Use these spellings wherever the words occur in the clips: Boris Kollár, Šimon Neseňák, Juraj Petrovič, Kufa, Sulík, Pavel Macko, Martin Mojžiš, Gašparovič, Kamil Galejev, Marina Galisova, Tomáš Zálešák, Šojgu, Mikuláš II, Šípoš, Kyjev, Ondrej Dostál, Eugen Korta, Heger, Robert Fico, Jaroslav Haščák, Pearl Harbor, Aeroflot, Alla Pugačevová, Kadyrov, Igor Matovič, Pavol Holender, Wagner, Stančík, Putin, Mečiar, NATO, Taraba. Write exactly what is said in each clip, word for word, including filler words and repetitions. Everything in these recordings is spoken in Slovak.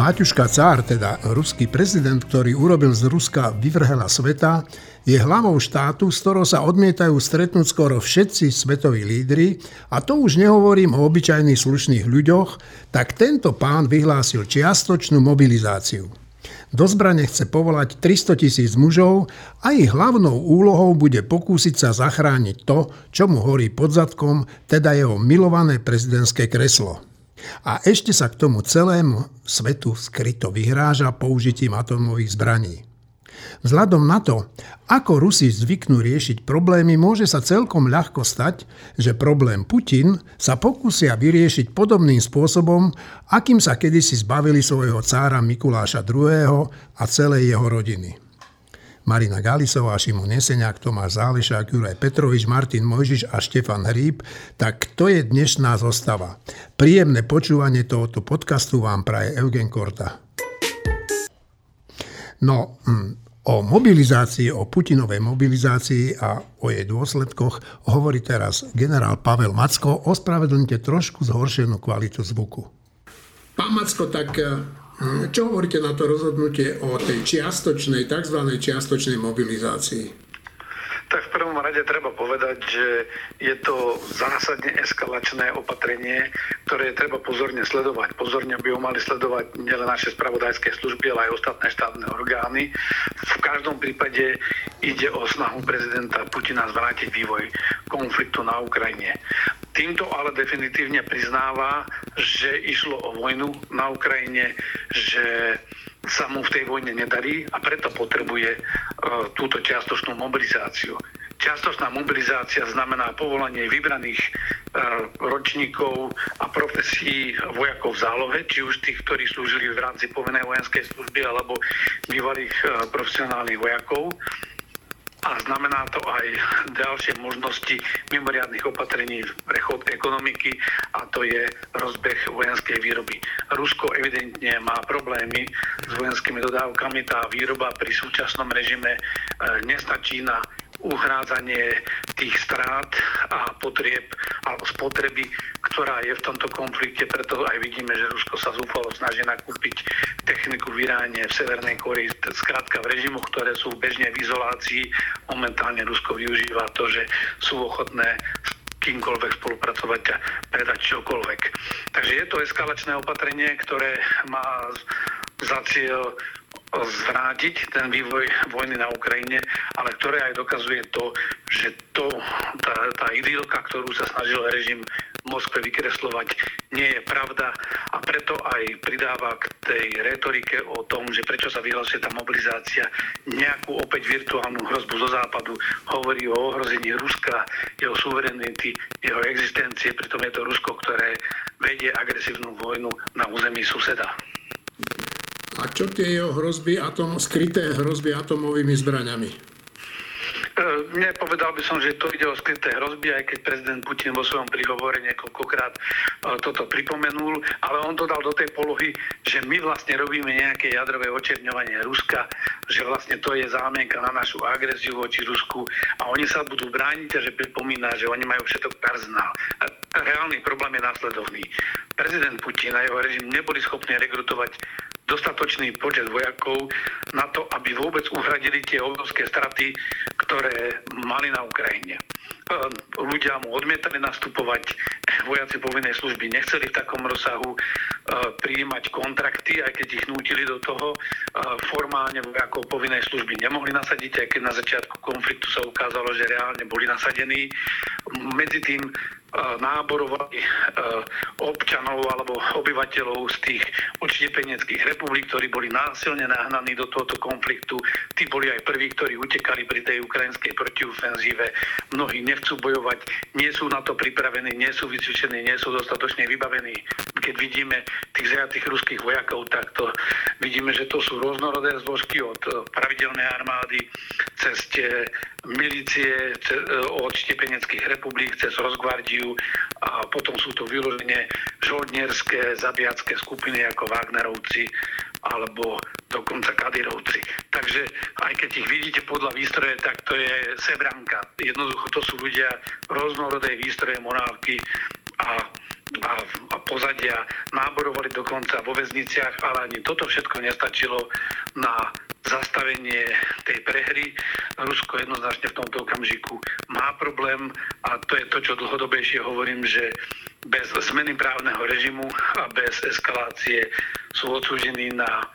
Baťuška cár, teda ruský prezident, ktorý urobil z Ruska vyvrhela sveta, je hlavou štátu, s ktorou sa odmietajú stretnúť skoro všetci svetoví lídri, a to už nehovorím o obyčajných slušných ľuďoch, tak tento pán vyhlásil čiastočnú mobilizáciu. Do zbrane chce povolať tristotisíc mužov a ich hlavnou úlohou bude pokúsiť sa zachrániť to, čo mu horí pod zadkom, teda jeho milované prezidentské kreslo. A ešte sa k tomu celému svetu skryto vyhráža použitím atómových zbraní. Vzhľadom na to, ako Rusi zvyknú riešiť problémy, môže sa celkom ľahko stať, že problém Putin sa pokúsia vyriešiť podobným spôsobom, akým sa kedysi zbavili svojho cára Mikuláša druhého. a celej jeho rodiny. Marina Galisová, Šimon Neseňák, Tomáš Zálešák, Juraj Petrovič, Martin Mojžiš a Štefan Hríb, tak to je dnešná zostava. Príjemné počúvanie tohoto podcastu vám praje Eugen Korta. No, o mobilizácii, o Putinovej mobilizácii a o jej dôsledkoch hovorí teraz generál Pavel Macko. Ospravedlňte trošku zhoršenú kvalitu zvuku. Pán Macko, tak... Čo hovoríte na to rozhodnutie o tej čiastočnej, tzv. čiastočnej mobilizácii? Tak v prvom rade treba povedať, že je to zásadne eskalačné opatrenie, ktoré treba pozorne sledovať. Pozorne by ho mali sledovať nielen naše spravodajské služby, ale aj ostatné štátne orgány. V každom prípade ide o snahu prezidenta Putina zvrátiť vývoj konfliktu na Ukrajine. Týmto ale definitívne priznáva, že išlo o vojnu na Ukrajine, že sa mu v tej vojne nedarí a preto potrebuje e, túto čiastočnú mobilizáciu. Čiastočná mobilizácia znamená povolanie vybraných e, ročníkov a profesí vojakov v zálohe, či už tých, ktorí slúžili v rámci povinnej vojenskej služby, alebo bývalých e, profesionálnych vojakov. A znamená to aj ďalšie možnosti mimoriadnych opatrení v prechod ekonomiky, a to je rozbeh vojenskej výroby. Rusko evidentne má problémy s vojenskými dodávkami. Tá výroba pri súčasnom režime nestačí na uhrádzanie tých strát a potrieb alebo spotreby, ktorá je v tomto konflikte. Preto aj vidíme, že Rusko sa zúfalo snaží nakúpiť techniku v Iráne, v Severnej Kórei, skrátka v režimoch, ktoré sú bežne v izolácii. Momentálne Rusko využíva to, že sú ochotné s kýmkoľvek spolupracovať a predať čokoľvek. Takže je to eskalačné opatrenie, ktoré má za cieľ zvrátiť ten vývoj vojny na Ukrajine, ale ktoré aj dokazuje to, že to, tá, tá idylka, ktorú sa snažil režim v Moskve vykreslovať, nie je pravda, a preto aj pridáva k tej retorike o tom, že prečo sa vyhlási tá mobilizácia, nejakú opäť virtuálnu hrozbu zo západu, hovorí o ohrození Ruska, jeho suverenity, jeho existencie, pritom je to Rusko, ktoré vedie agresívnu vojnu na území suseda. A čo tie jeho hrozby, atom, skryté hrozby atomovými zbraňami? Nepovedal by som, že to ide o skryté hrozby, aj keď prezident Putin vo svojom príhovore niekoľkokrát toto pripomenul, ale on to dal do tej polohy, že my vlastne robíme nejaké jadrové očierňovanie Ruska, že vlastne to je zámienka na našu agresiu voči Rusku a oni sa budú brániť, a že pripomína, že oni majú všetok personál. Reálny problém je následovný. Prezident Putin a jeho režim neboli schopní rekrutovať dostatočný počet vojakov na to, aby vôbec uhradili tie obrovské straty, ktoré mali na Ukrajine. Ľudia mu odmietali nastupovať, vojaci povinnej služby nechceli v takom rozsahu prijímať kontrakty, aj keď ich nútili do toho. Formálne vojakov povinnej služby nemohli nasadiť, aj keď na začiatku konfliktu sa ukázalo, že reálne boli nasadení. Medzi tým náborovali občanov alebo obyvateľov z tých odštiepeneckých republik, ktorí boli násilne nahnaní do tohto konfliktu. Tí boli aj prví, ktorí utekali pri tej ukrajinskej protiofenzíve. Mnohí nechcú bojovať, nie sú na to pripravení, nie sú vycvičení, nie sú dostatočne vybavení. Keď vidíme tých zajatých ruských vojakov, tak to vidíme, že to sú rôznorodé zložky od pravidelnej armády cez tie milície, cez, od štiepeneckých republik, cez rozgvardiu, a potom sú to vyloženie žoldnierské, zabijacké skupiny ako Wagnerovci alebo dokonca Kadyrovci. Takže aj keď ich vidíte podľa výstroje, tak to je sebranka. Jednoducho to sú ľudia rôznorodej výstroje, morálky a a pozadia, náborovali dokonca vo väzniciach, ale ani toto všetko nestačilo na zastavenie tej prehry. Rusko jednoznačne v tomto okamžiku má problém a to je to, čo dlhodobejšie hovorím, že bez zmeny právneho režimu a bez eskalácie sú odsúdení na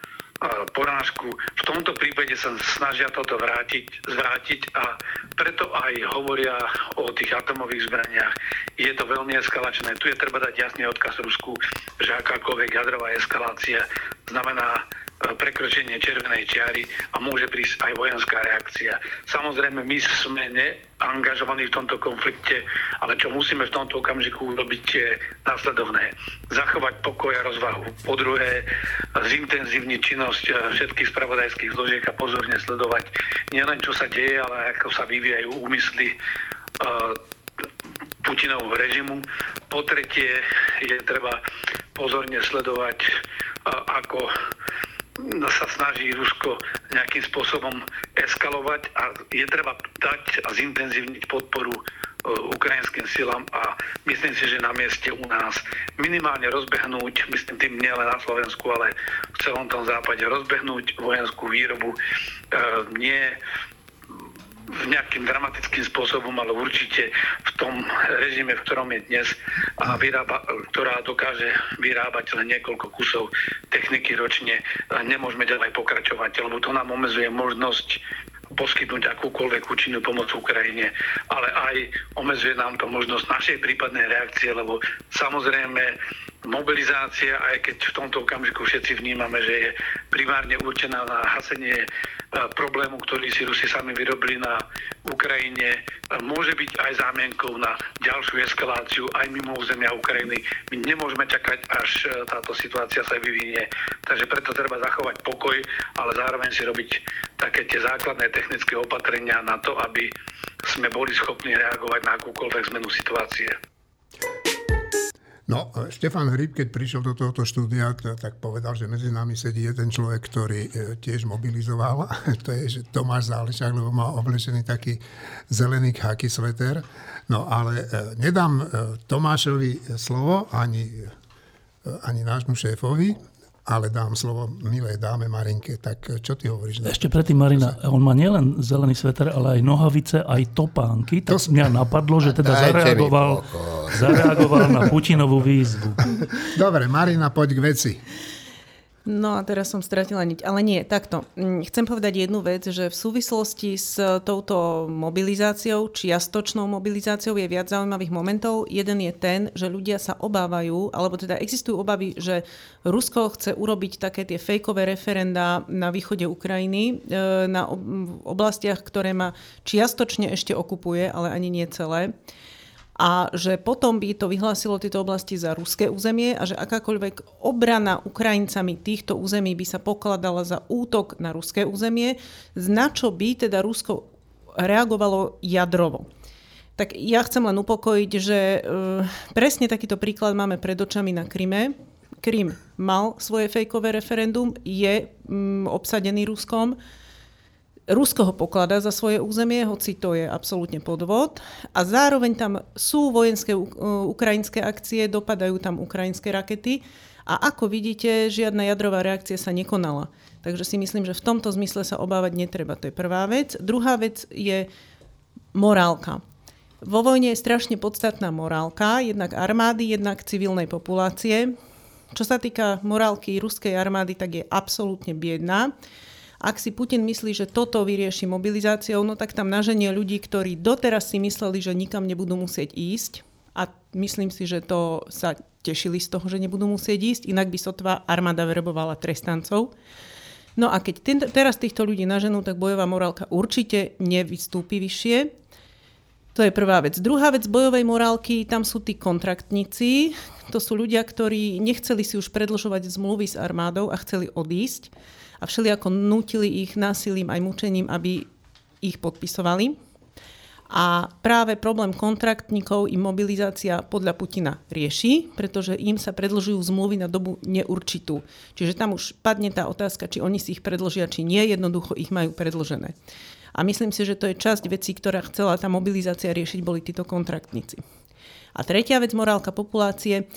porážku. V tomto prípade sa snažia toto vrátiť, zvrátiť a preto aj hovoria o tých atomových zbraniach. Je to veľmi eskalačné. Tu je treba dať jasný odkaz Rusku, že akákoľvek jadrová eskalácia znamená prekročenie červenej čiary a môže prísť aj vojenská reakcia. Samozrejme, my sme neangažovaní v tomto konflikte, ale čo musíme v tomto okamžiku urobiť je následovné. Zachovať pokoj a rozvahu. Po druhé, zintenzívniť činnosť všetkých spravodajských zložiek a pozorne sledovať nielen čo sa deje, ale ako sa vyvíjajú úmysly Putinovho režimu. Po tretie, je treba pozorne sledovať, ako sa snaží Rusko nejakým spôsobom eskalovať a je treba dať a zintenzívniť podporu ukrajinským silám a myslím si, že na mieste u nás minimálne rozbehnúť, myslím tým nielen na Slovensku, ale v celom tom západe rozbehnúť vojenskú výrobu, nie nejakým dramatickým spôsobom, ale určite v tom režime, v ktorom je dnes, a vyrába, ktorá dokáže vyrábať len niekoľko kusov techniky ročne, nemôžeme ďalej pokračovať, lebo to nám omezuje možnosť poskytnúť akúkoľvek účinnú pomoc Ukrajine, ale aj omezuje nám to možnosť našej prípadnej reakcie, lebo samozrejme mobilizácia, aj keď v tomto okamžiku všetci vnímame, že je primárne určená na hasenie problému, ktorý si Rusi sami vyrobili na Ukrajine, môže byť aj zámienkou na ďalšiu eskaláciu aj mimo územia Ukrajiny. My nemôžeme čakať, až táto situácia sa vyvinie, takže preto treba zachovať pokoj, ale zároveň si robiť také tie základné technické opatrenia na to, aby sme boli schopní reagovať na akúkoľvek zmenu situácie. No, Štefan Hríb, keď prišiel do tohoto štúdia, tak povedal, že medzi nami sedí jeden človek, ktorý tiež mobilizoval. To je Tomáš Zálešák, lebo má oblečený taký zelený khaki sveter. No, ale nedám Tomášovi slovo, ani, ani nášmu šéfovi, ale dám slovo milé dáme Marinke. Tak čo ty hovoríš? Ešte predtým, Marina, on má nielen zelený sveter, ale aj nohavice, aj topánky. Tak to mňa napadlo, že teda zareagoval... Zareagoval na Putinovú výzvu. Dobre, Marina, poď k veci. No a teraz som stratila niť. Ale nie, takto. Chcem povedať jednu vec, že v súvislosti s touto mobilizáciou, čiastočnou mobilizáciou je viac zaujímavých momentov. Jeden je ten, že ľudia sa obávajú, alebo teda existujú obavy, že Rusko chce urobiť také tie fejkové referenda na východe Ukrajiny, na oblastiach, ktoré ma čiastočne ešte okupuje, ale ani nie celé. A že potom by to vyhlásilo tieto oblasti za ruské územie a že akákoľvek obrana Ukrajincami týchto území by sa pokladala za útok na ruské územie, na čo by teda Rusko reagovalo jadrovo. Tak ja chcem len upokojiť, že e, presne takýto príklad máme pred očami na Kryme. Krym mal svoje fejkové referendum, je mm, obsadený Ruskom. Rusko ho pokladá za svoje územie, hoci to je absolútne podvod. A zároveň tam sú vojenské ukrajinské akcie, dopadajú tam ukrajinské rakety. A ako vidíte, žiadna jadrová reakcia sa nekonala. Takže si myslím, že v tomto zmysle sa obávať netreba. To je prvá vec. Druhá vec je morálka. Vo vojne je strašne podstatná morálka, jednak armády, jednak civilnej populácie. Čo sa týka morálky ruskej armády, tak je absolútne biedná. Ak si Putin myslí, že toto vyrieši mobilizáciou, no tak tam naženie ľudí, ktorí doteraz si mysleli, že nikam nebudú musieť ísť. A myslím si, že to sa tešili z toho, že nebudú musieť ísť, inak by sotva armáda verbovala trestancov. No a keď ten, teraz týchto ľudí naženú, tak bojová morálka určite nevystúpi vyššie. To je prvá vec. Druhá vec bojovej morálky, tam sú tí kontraktníci. To sú ľudia, ktorí nechceli si už predĺžovať zmluvy s armádou a chceli odísť. A všelijako nútili ich násilím aj mučením, aby ich podpisovali. A práve problém kontraktníkov im mobilizácia podľa Putina rieši, pretože im sa predĺžujú zmluvy na dobu neurčitú. Čiže tam už padne tá otázka, či oni si ich predĺžia, či nie. Jednoducho ich majú predĺžené. A myslím si, že to je časť vecí, ktorá chcela tá mobilizácia riešiť, boli títo kontraktníci. A tretia vec, morálka populácie.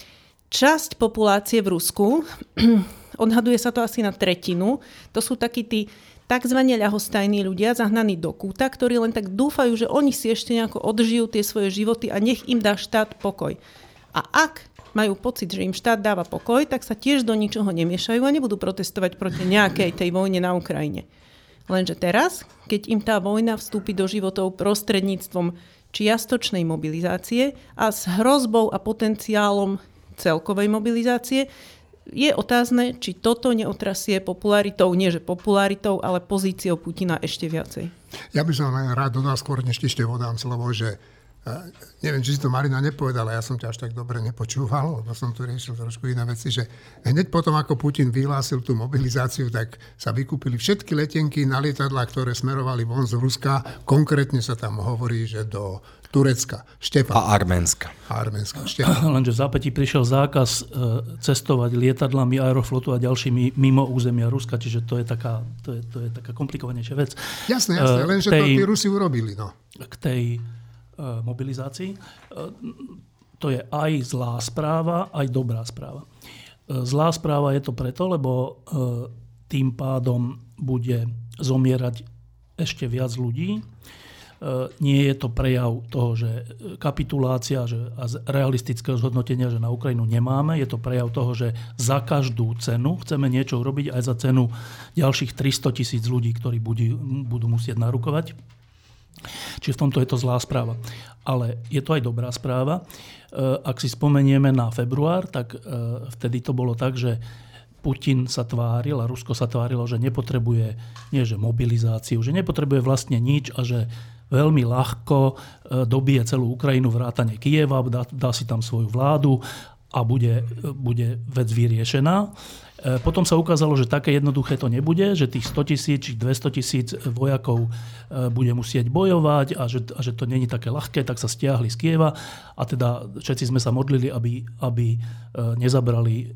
Časť populácie v Rusku, odhaduje sa to asi na tretinu, to sú takí tí takzvané ľahostajní ľudia, zahnaní do kúta, ktorí len tak dúfajú, že oni si ešte nejako odžijú tie svoje životy a nech im dá štát pokoj. A ak majú pocit, že im štát dáva pokoj, tak sa tiež do ničoho nemiešajú a nebudú protestovať proti nejakej tej vojne na Ukrajine. Lenže teraz, keď im tá vojna vstúpi do životov prostredníctvom čiastočnej mobilizácie a s hrozbou a potenciálom celkovej mobilizácie, je otázne, či toto neotrasie popularitou, nie že popularitou, ale pozíciou Putina ešte viacej. Ja by som len rád dodal skôr, než ti ešte vodám slovo, že neviem, či si to Marina nepovedala, ja som ťa až tak dobre nepočúval, lebo som tu riešil trošku iné veci, že hneď potom, ako Putin vyhlásil tú mobilizáciu, tak sa vykúpili všetky letenky na lietadlá, ktoré smerovali von z Ruska. Konkrétne sa tam hovorí, že do Turecka, Štefan. A Arménska. A Arménska, Štefan. Lenže v zápätí prišiel zákaz cestovať lietadlami Aeroflotu a ďalšími mimo územia Ruska, čiže to je taká, to je, to je taká komplikovanejšia vec. Jasné, jasné, lenže tej, to tí Rusi urobili. No. K tej mobilizácii. To je aj zlá správa, aj dobrá správa. Zlá správa je to preto, lebo tým pádom bude zomierať ešte viac ľudí. Nie je to prejav toho, že kapitulácia že a realistického zhodnotenia, že na Ukrajinu nemáme. Je to prejav toho, že za každú cenu chceme niečo urobiť aj za cenu ďalších tristotisíc ľudí, ktorí budú musieť narukovať. Čiže v tomto je to zlá správa. Ale je to aj dobrá správa. Ak si spomenieme na február, tak vtedy to bolo tak, že Putin sa tváril a Rusko sa tvárilo, že nepotrebuje, nie že mobilizáciu, že nepotrebuje vlastne nič a že veľmi ľahko dobije celú Ukrajinu, vrátane Kyjeva, dá, dá si tam svoju vládu a bude, bude vec vyriešená. Potom sa ukázalo, že také jednoduché to nebude, že tých sto tisíc či dvesto tisíc vojakov bude musieť bojovať a že, a že to není také ľahké, tak sa stiahli z Kyjeva a teda všetci sme sa modlili, aby, aby nezabrali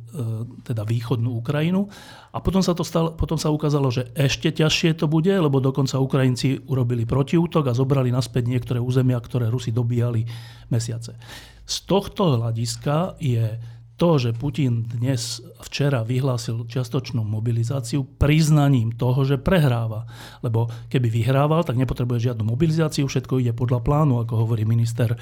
teda východnú Ukrajinu. A potom sa, to stalo, potom sa ukázalo, že ešte ťažšie to bude, lebo dokonca Ukrajinci urobili protiútok a zobrali naspäť niektoré územia, ktoré Rusi dobíjali mesiace. Z tohto hľadiska je to, že Putin dnes včera vyhlásil čiastočnú mobilizáciu priznaním toho, že prehráva. Lebo keby vyhrával, tak nepotrebuje žiadnu mobilizáciu, všetko ide podľa plánu, ako hovorí minister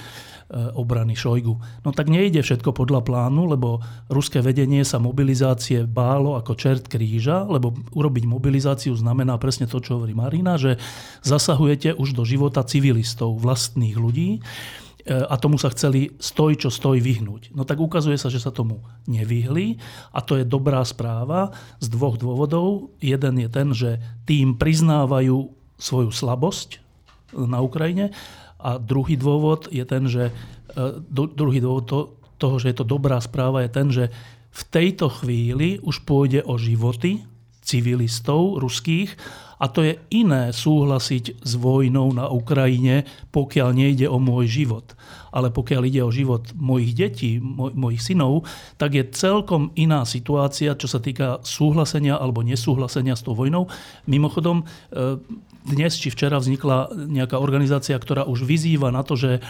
obrany Šojgu. No tak nejde všetko podľa plánu, lebo ruské vedenie sa mobilizácie bálo ako čert kríža, lebo urobiť mobilizáciu znamená presne to, čo hovorí Marina, že zasahujete už do života civilistov, vlastných ľudí, a tomu sa chceli stoj, čo stoj vyhnúť. No tak ukazuje sa, že sa tomu nevyhli a to je dobrá správa z dvoch dôvodov. Jeden je ten, že tým priznávajú svoju slabosť na Ukrajine a druhý dôvod je ten, že druhý dôvod to, toho, že je to dobrá správa je ten, že v tejto chvíli už pôjde o životy civilistov ruských. A to je iné súhlasiť s vojnou na Ukrajine, pokiaľ nejde o môj život. Ale pokiaľ ide o život mojich detí, moj, mojich synov, tak je celkom iná situácia, čo sa týka súhlasenia alebo nesúhlasenia s tou vojnou. Mimochodom, dnes či včera vznikla nejaká organizácia, ktorá už vyzýva na to, že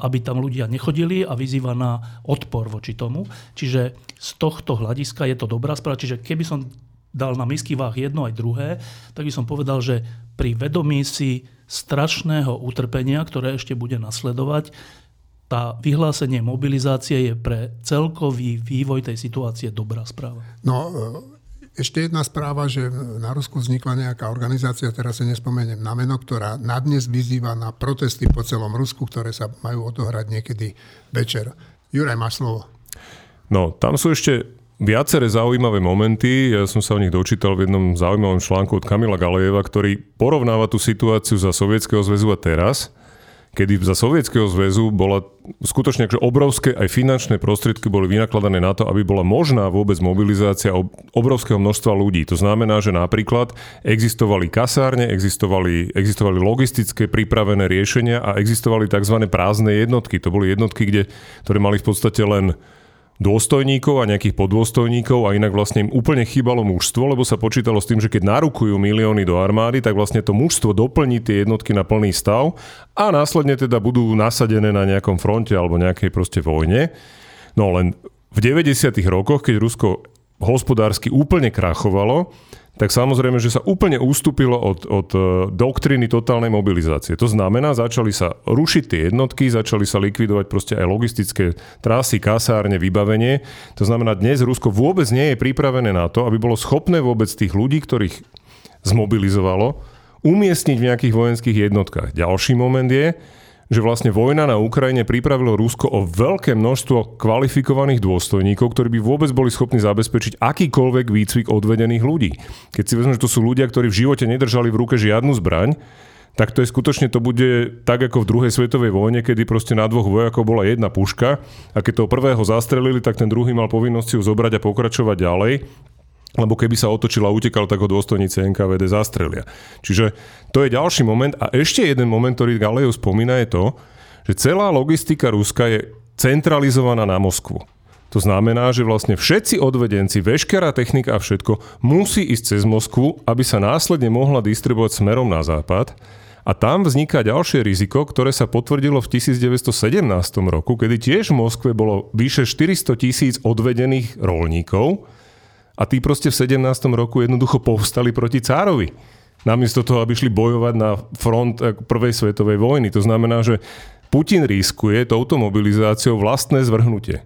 aby tam ľudia nechodili a vyzýva na odpor voči tomu. Čiže z tohto hľadiska je to dobrá správa. Čiže keby som dal na misky váh jedno aj druhé, tak by som povedal, že pri vedomí si strašného utrpenia, ktoré ešte bude nasledovať, tá vyhlásenie mobilizácie je pre celkový vývoj tej situácie dobrá správa. No, ešte jedna správa, že na Rusku vznikla nejaká organizácia, teraz si nespomeniem na meno, ktorá na dnes vyzýva na protesty po celom Rusku, ktoré sa majú odohrať niekedy večer. Juraj, máš slovo. No, tam sú ešte viaceré zaujímavé momenty, ja som sa o nich dočítal v jednom zaujímavom článku od Kamila Galejeva, ktorý porovnáva tú situáciu za Sovietskeho zväzu a teraz, kedy za Sovietskeho zväzu bola skutočne obrovské aj finančné prostriedky boli vynakladané na to, aby bola možná vôbec mobilizácia obrovského množstva ľudí. To znamená, že napríklad existovali kasárne, existovali, existovali logistické pripravené riešenia a existovali tzv. Prázdne jednotky. To boli jednotky, kde, ktoré mali v podstate len dôstojníkov a nejakých poddôstojníkov a inak vlastne im úplne chýbalo mužstvo, lebo sa počítalo s tým, že keď narukujú milióny do armády, tak vlastne to mužstvo doplní tie jednotky na plný stav a následne teda budú nasadené na nejakom fronte alebo nejakej proste vojne. No len v deväťdesiatych rokoch, keď Rusko hospodársky úplne krachovalo, tak samozrejme, že sa úplne ústupilo od, od doktríny totálnej mobilizácie. To znamená, začali sa rušiť tie jednotky, začali sa likvidovať proste aj logistické trasy, kasárne, vybavenie. To znamená, dnes Rusko vôbec nie je pripravené na to, aby bolo schopné vôbec tých ľudí, ktorých zmobilizovalo, umiestniť v nejakých vojenských jednotkách. Ďalší moment je, že vlastne vojna na Ukrajine pripravilo Rusko o veľké množstvo kvalifikovaných dôstojníkov, ktorí by vôbec boli schopní zabezpečiť akýkoľvek výcvik odvedených ľudí. Keď si vezmem, že to sú ľudia, ktorí v živote nedržali v ruke žiadnu zbraň, tak to je skutočne, to bude tak ako v druhej svetovej vojne, kedy proste na dvoch vojakov bola jedna puška a keď toho prvého zastrelili, tak ten druhý mal povinnosť ju zobrať a pokračovať ďalej. Lebo keby sa otočila a utekal, tak ho dôstojníci en ká vé dé zastrelia. Čiže to je ďalší moment. A ešte jeden moment, ktorý Galejov spomína, je to, že celá logistika Ruska je centralizovaná na Moskvu. To znamená, že vlastne všetci odvedenci, veškerá technika a všetko musí ísť cez Moskvu, aby sa následne mohla distribuovať smerom na západ. A tam vzniká ďalšie riziko, ktoré sa potvrdilo v devätnásťstosedemnástom roku, kedy tiež v Moskve bolo vyše štyristotisíc odvedených roľníkov. A tí proste v sedemnástom roku jednoducho povstali proti cárovi. Namiesto toho, aby šli bojovať na front prvej svetovej vojny. To znamená, že Putin riskuje touto mobilizáciou vlastné zvrhnutie.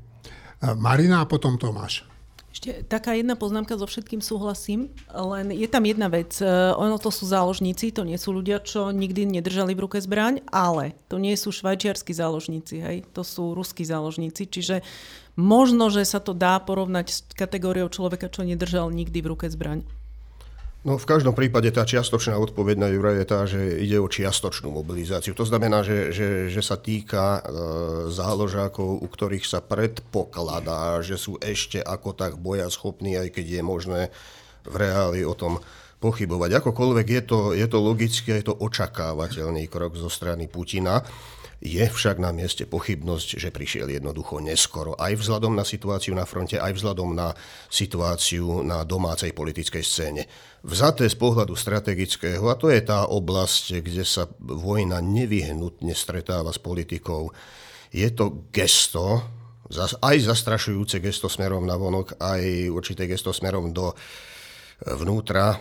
Marina a potom Tomáš. Ešte taká jedna poznámka, so všetkým súhlasím, len je tam jedna vec. Ono to sú záložníci, to nie sú ľudia, čo nikdy nedržali v ruke zbraň, ale to nie sú švajčiarski záložníci, hej? To sú ruskí záložníci, čiže možno, že sa to dá porovnať s kategóriou človeka, čo nedržal nikdy v ruke zbraň. No, v každom prípade tá čiastočná odpoveď na Jura je tá, že ide o čiastočnú mobilizáciu. To znamená, že, že, že sa týka e, záložákov, u ktorých sa predpokladá, že sú ešte ako tak bojaschopní, aj keď je možné v reáli o tom pochybovať. Akokoľvek je to, je to logické, je to očakávateľný krok zo strany Putina. Je však na mieste pochybnosť, že prišiel jednoducho neskoro. Aj vzhľadom na situáciu na fronte, aj vzhľadom na situáciu na domácej politickej scéne. Vzaté z pohľadu strategického, a to je tá oblasť, kde sa vojna nevyhnutne stretáva s politikou, je to gesto, aj zastrašujúce gesto smerom na vonok, aj určité gesto smerom do vnútra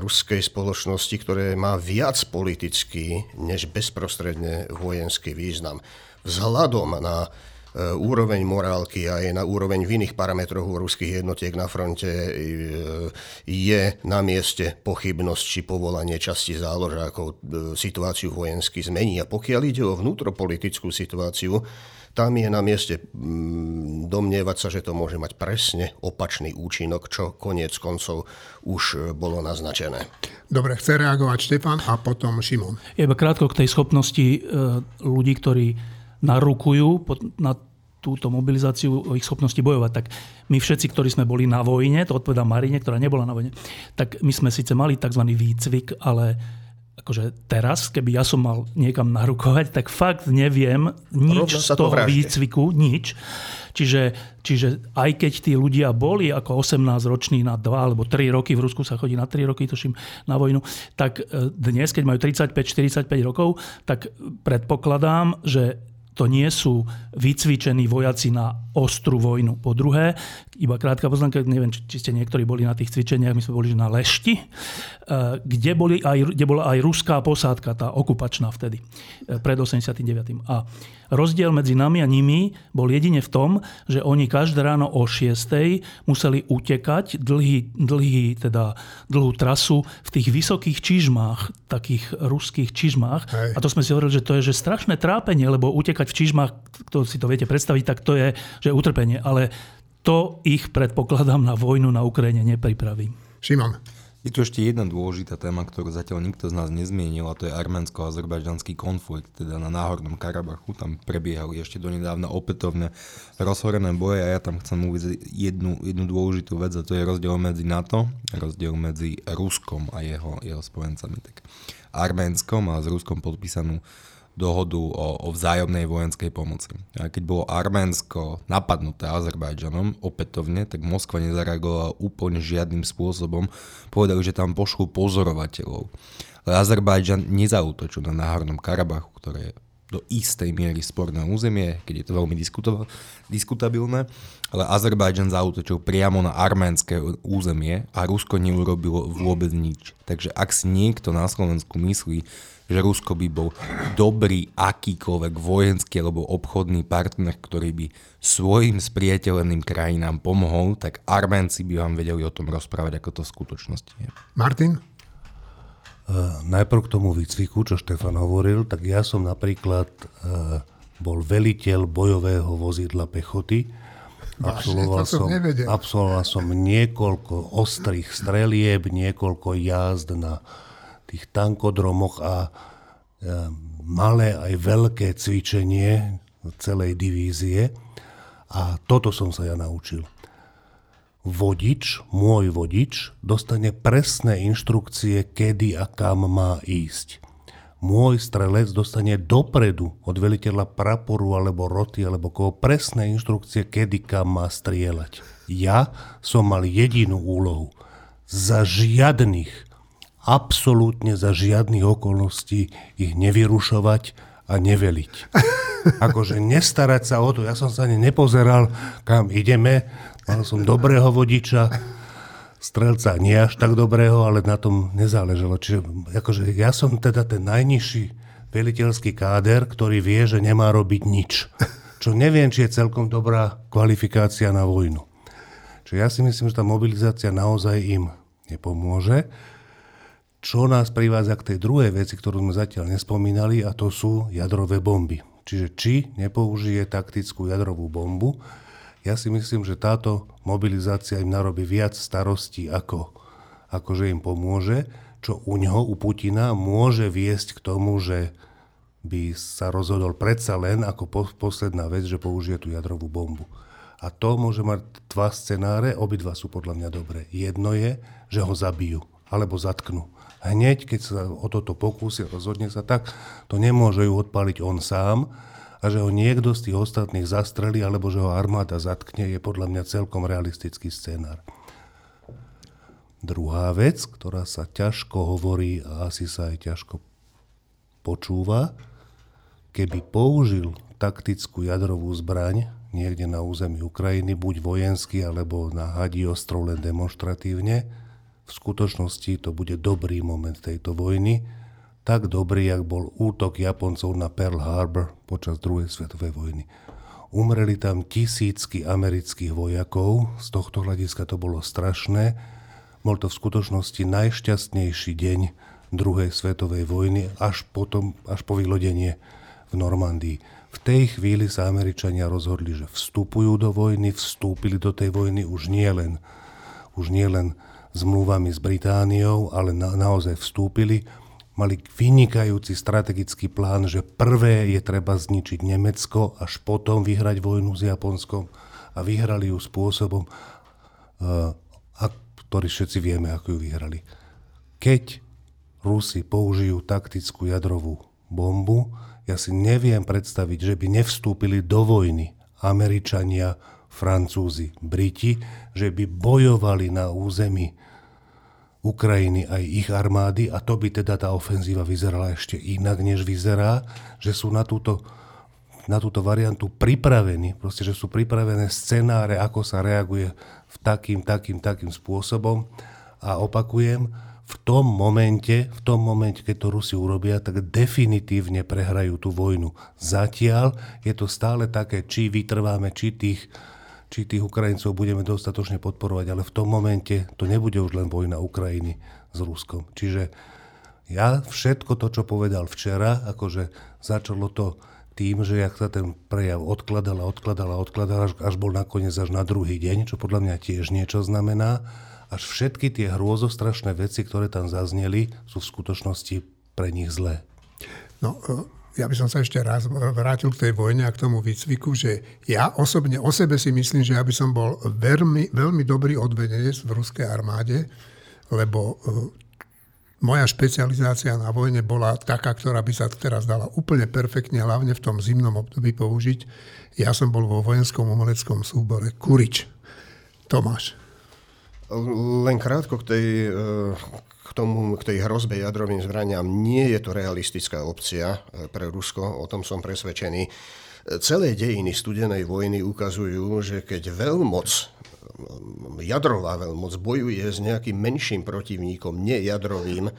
ruskej spoločnosti, ktoré má viac politický než bezprostredne vojenský význam. Vzhľadom na úroveň morálky a aj na úroveň v iných parametroch ruských jednotiek na fronte je na mieste pochybnosť, či povolanie časti záložákov situáciu vojensky zmení. A pokiaľ ide o vnútropolitickú situáciu, tam je na mieste domnievať sa, že to môže mať presne opačný účinok, čo koniec koncov už bolo naznačené. Dobre, chce reagovať Štefan a potom Šimon. Iba krátko k tej schopnosti ľudí, ktorí narukujú na túto mobilizáciu, o ich schopnosti bojovať. Tak my všetci, ktorí sme boli na vojne, to odpovedá Marine, ktorá nebola na vojne, tak my sme síce mali tzv. Výcvik, ale akože teraz, keby ja som mal niekam narukovať, tak fakt neviem nič z toho výcviku, nič. Čiže, čiže aj keď tí ľudia boli ako osemnásťroční na dva alebo tri roky, v Rusku sa chodí na tri roky, tuším, na vojnu, tak dnes, keď majú tridsaťpäť štyridsaťpäť rokov, tak predpokladám, že to nie sú vycvičení vojaci na ostrú vojnu. Po druhé, iba krátka poznámka, neviem, či ste niektorí boli na tých cvičeniach, my sme boli na Lešti, kde, boli aj, kde bola aj ruská posádka, tá okupačná vtedy, pred osemdesiatdeväť. A rozdiel medzi nami a nimi bol jedine v tom, že oni každé ráno o šiestej museli utekať dlhý, dlhý, teda dlhú trasu v tých vysokých čižmách, takých ruských čižmách. Hej. A to sme si hovorili, že to je že strašné trápenie, lebo utekať v čižmách, kto si to viete predstaviť, tak to je, že utrpenie. Ale to ich, predpokladám, na vojnu na Ukrajine nepripraví. Šimon. Je tu ešte jedna dôležitá téma, ktorú zatiaľ nikto z nás nezmienil, a to je arménsko-azerbajdžanský konflikt, teda na Náhornom Karabachu. Tam prebiehali ešte donedávna opätovne rozhorené boje a ja tam chcem uvieť jednu, jednu dôležitú vec, a to je rozdiel medzi NATO, rozdiel medzi Ruskom a jeho, jeho spojencami. Tak Arménskom a s Ruskom podpísanú dohodu o, o vzájomnej vojenskej pomoci. A keď bolo Arménsko napadnuté Azerbajdžanom opätovne, tak Moskva nezareagovala úplne žiadnym spôsobom. Povedali, že tam pošlú pozorovateľov. Ale Azerbajdžan nezaútočil na Náhornom Karabachu, ktoré je do istej miery sporné územie, keď je to veľmi diskutabilné, ale Azerbajdžan zaútočil priamo na arménske územie a Rusko neurobilo vôbec nič. Takže ak si niekto na Slovensku myslí, že Rusko by bol dobrý akýkoľvek vojenský alebo obchodný partner, ktorý by svojim spriateľeným krajinám pomohol, tak Arménci by vám vedeli o tom rozprávať, ako to v skutočnosti je. Martin? Uh, najprv k tomu výcviku, čo Štefan hovoril, tak ja som napríklad uh, bol veliteľ bojového vozidla pechoty. Absolvoval, Vážne, som, absolvoval som niekoľko ostrých strelieb, niekoľko jazd na tých tankodromoch a uh, malé aj veľké cvičenie celej divízie. A toto som sa ja naučil. Vodič, môj vodič, dostane presné inštrukcie, kedy a kam má ísť. Môj strelec dostane dopredu od veliteľa praporu alebo roty alebo koho presné inštrukcie, kedy kam má strieľať. Ja som mal jedinú úlohu. Za žiadnych, absolútne za žiadnych okolností ich nevyrušovať a neveliť. Akože nestarať sa o to. Ja som sa ani nepozeral, kam ideme. Mal som dobrého vodiča, strelca nie až tak dobrého, ale na tom nezáležalo. Čiže akože ja som teda ten najnižší veliteľský káder, ktorý vie, že nemá robiť nič. Čo neviem, či je celkom dobrá kvalifikácia na vojnu. Čiže ja si myslím, že tá mobilizácia naozaj im nepomôže. Čo nás privádza k tej druhej veci, ktorú sme zatiaľ nespomínali, a to sú jadrové bomby. Čiže či nepoužije taktickú jadrovú bombu. Ja si myslím, že táto mobilizácia im narobí viac starostí, ako, ako že im pomôže, čo u ňoho, u Putina, môže viesť k tomu, že by sa rozhodol predsa len ako posledná vec, že použije tú jadrovú bombu. A to môže mať dva scenáre, obidva sú podľa mňa dobré. Jedno je, že ho zabijú alebo zatknú. Hneď, keď sa o toto pokúsi, rozhodne sa tak, to nemôže ju odpáliť on sám, a že ho niekto z tých ostatných zastrelí, alebo že ho armáda zatkne, je podľa mňa celkom realistický scénar. Druhá vec, ktorá sa ťažko hovorí a asi sa aj ťažko počúva, keby použil taktickú jadrovú zbraň niekde na území Ukrajiny, buď vojensky, alebo na Hadí ostrov len demonstratívne, v skutočnosti to bude dobrý moment tejto vojny, tak dobrý, jak bol útok Japoncov na Pearl Harbor počas druhej svetovej vojny. Umreli tam tisícky amerických vojakov, z tohto hľadiska to bolo strašné. Bol to v skutočnosti najšťastnejší deň druhej svetovej vojny až, potom, až po vylodenie v Normandii. V tej chvíli sa Američania rozhodli, že vstupujú do vojny, vstúpili do tej vojny už nie len, už nie len zmluvami s Britániou, ale na, naozaj vstúpili. Mali vynikajúci strategický plán, že prvé je treba zničiť Nemecko, až potom vyhrať vojnu s Japonskom, a vyhrali ju spôsobom, ktorý všetci vieme, ako ju vyhrali. Keď Rusi použijú taktickú jadrovú bombu, ja si neviem predstaviť, že by nevstúpili do vojny Američania, Francúzi, Briti, že by bojovali na území Ukrajiny aj ich armády, a to by teda tá ofenzíva vyzerala ešte inak, než vyzerá, že sú na túto, na túto variantu pripravení, proste, že sú pripravené scenáre, ako sa reaguje v takým, takým, takým spôsobom, a opakujem, v tom momente, v tom momente, keď to Rusi urobia, tak definitívne prehrajú tú vojnu. Zatiaľ je to stále také, či vytrváme, či tých či tých Ukrajincov budeme dostatočne podporovať, ale v tom momente to nebude už len vojna Ukrajiny s Ruskom. Čiže ja všetko to, čo povedal včera, akože začalo to tým, že jak sa ten prejav odkladala, odkladala, odkladala, až bol nakoniec až na druhý deň, čo podľa mňa tiež niečo znamená, až všetky tie hrôzostrašné veci, ktoré tam zazneli, sú v skutočnosti pre nich zlé. No... Ja by som sa ešte raz vrátil k tej vojne a k tomu výcviku, že ja osobne o sebe si myslím, že ja by som bol veľmi, veľmi dobrý odvedenec v ruskej armáde, lebo Moja špecializácia na vojne bola taká, ktorá by sa teraz dala úplne perfektne, hlavne v tom zimnom období použiť. Ja som bol vo vojenskom umeleckom súbore Kurič. Tomáš. Len krátko k tej, k tomu, k tej hrozbe jadrovým zbraniam. Nie je to realistická opcia pre Rusko, o tom som presvedčený. Celé dejiny studenej vojny ukazujú, že keď veľmoc, jadrová veľmoc bojuje s nejakým menším protivníkom, nejadrovým,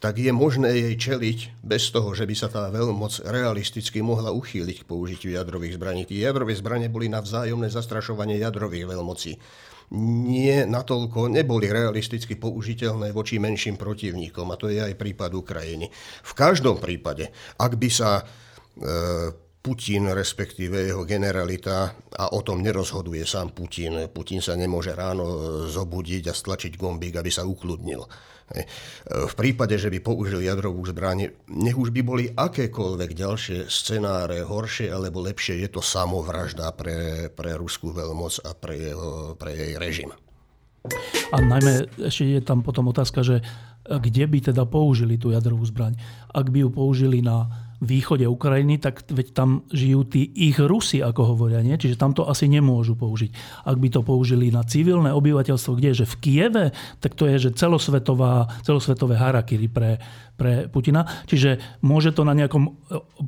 tak je možné jej čeliť bez toho, že by sa tá veľmoc realisticky mohla uchýliť k použitiu jadrových zbraní. Tie jadrové zbrane boli na vzájomné zastrašovanie jadrových veľmocí. Nie natoľko neboli realisticky použiteľné voči menším protivníkom, a to je aj prípad Ukrajiny. V každom prípade, ak by sa e, Putin, respektíve jeho generalita, a o tom nerozhoduje sám Putin. Putin sa nemôže ráno zobudiť a stlačiť gombík, aby sa ukludnil. V prípade, že by použil jadrovú zbraň, nech už by boli akékoľvek ďalšie scenáre, horšie alebo lepšie, je to samovražda pre, pre ruskú veľmoc a pre, jeho, pre jej režim. A najmä ešte je tam potom otázka, že kde by teda použili tú jadrovú zbraň? Ak by ju použili na východe Ukrajiny, tak veď tam žijú tí ich Rusi, ako hovoria, nie? Čiže tam to asi nemôžu použiť. Ak by to použili na civilné obyvateľstvo, kde je, že v Kieve, tak to je, že celosvetová, celosvetové harakiri pre, pre Putina. Čiže môže to na nejakom,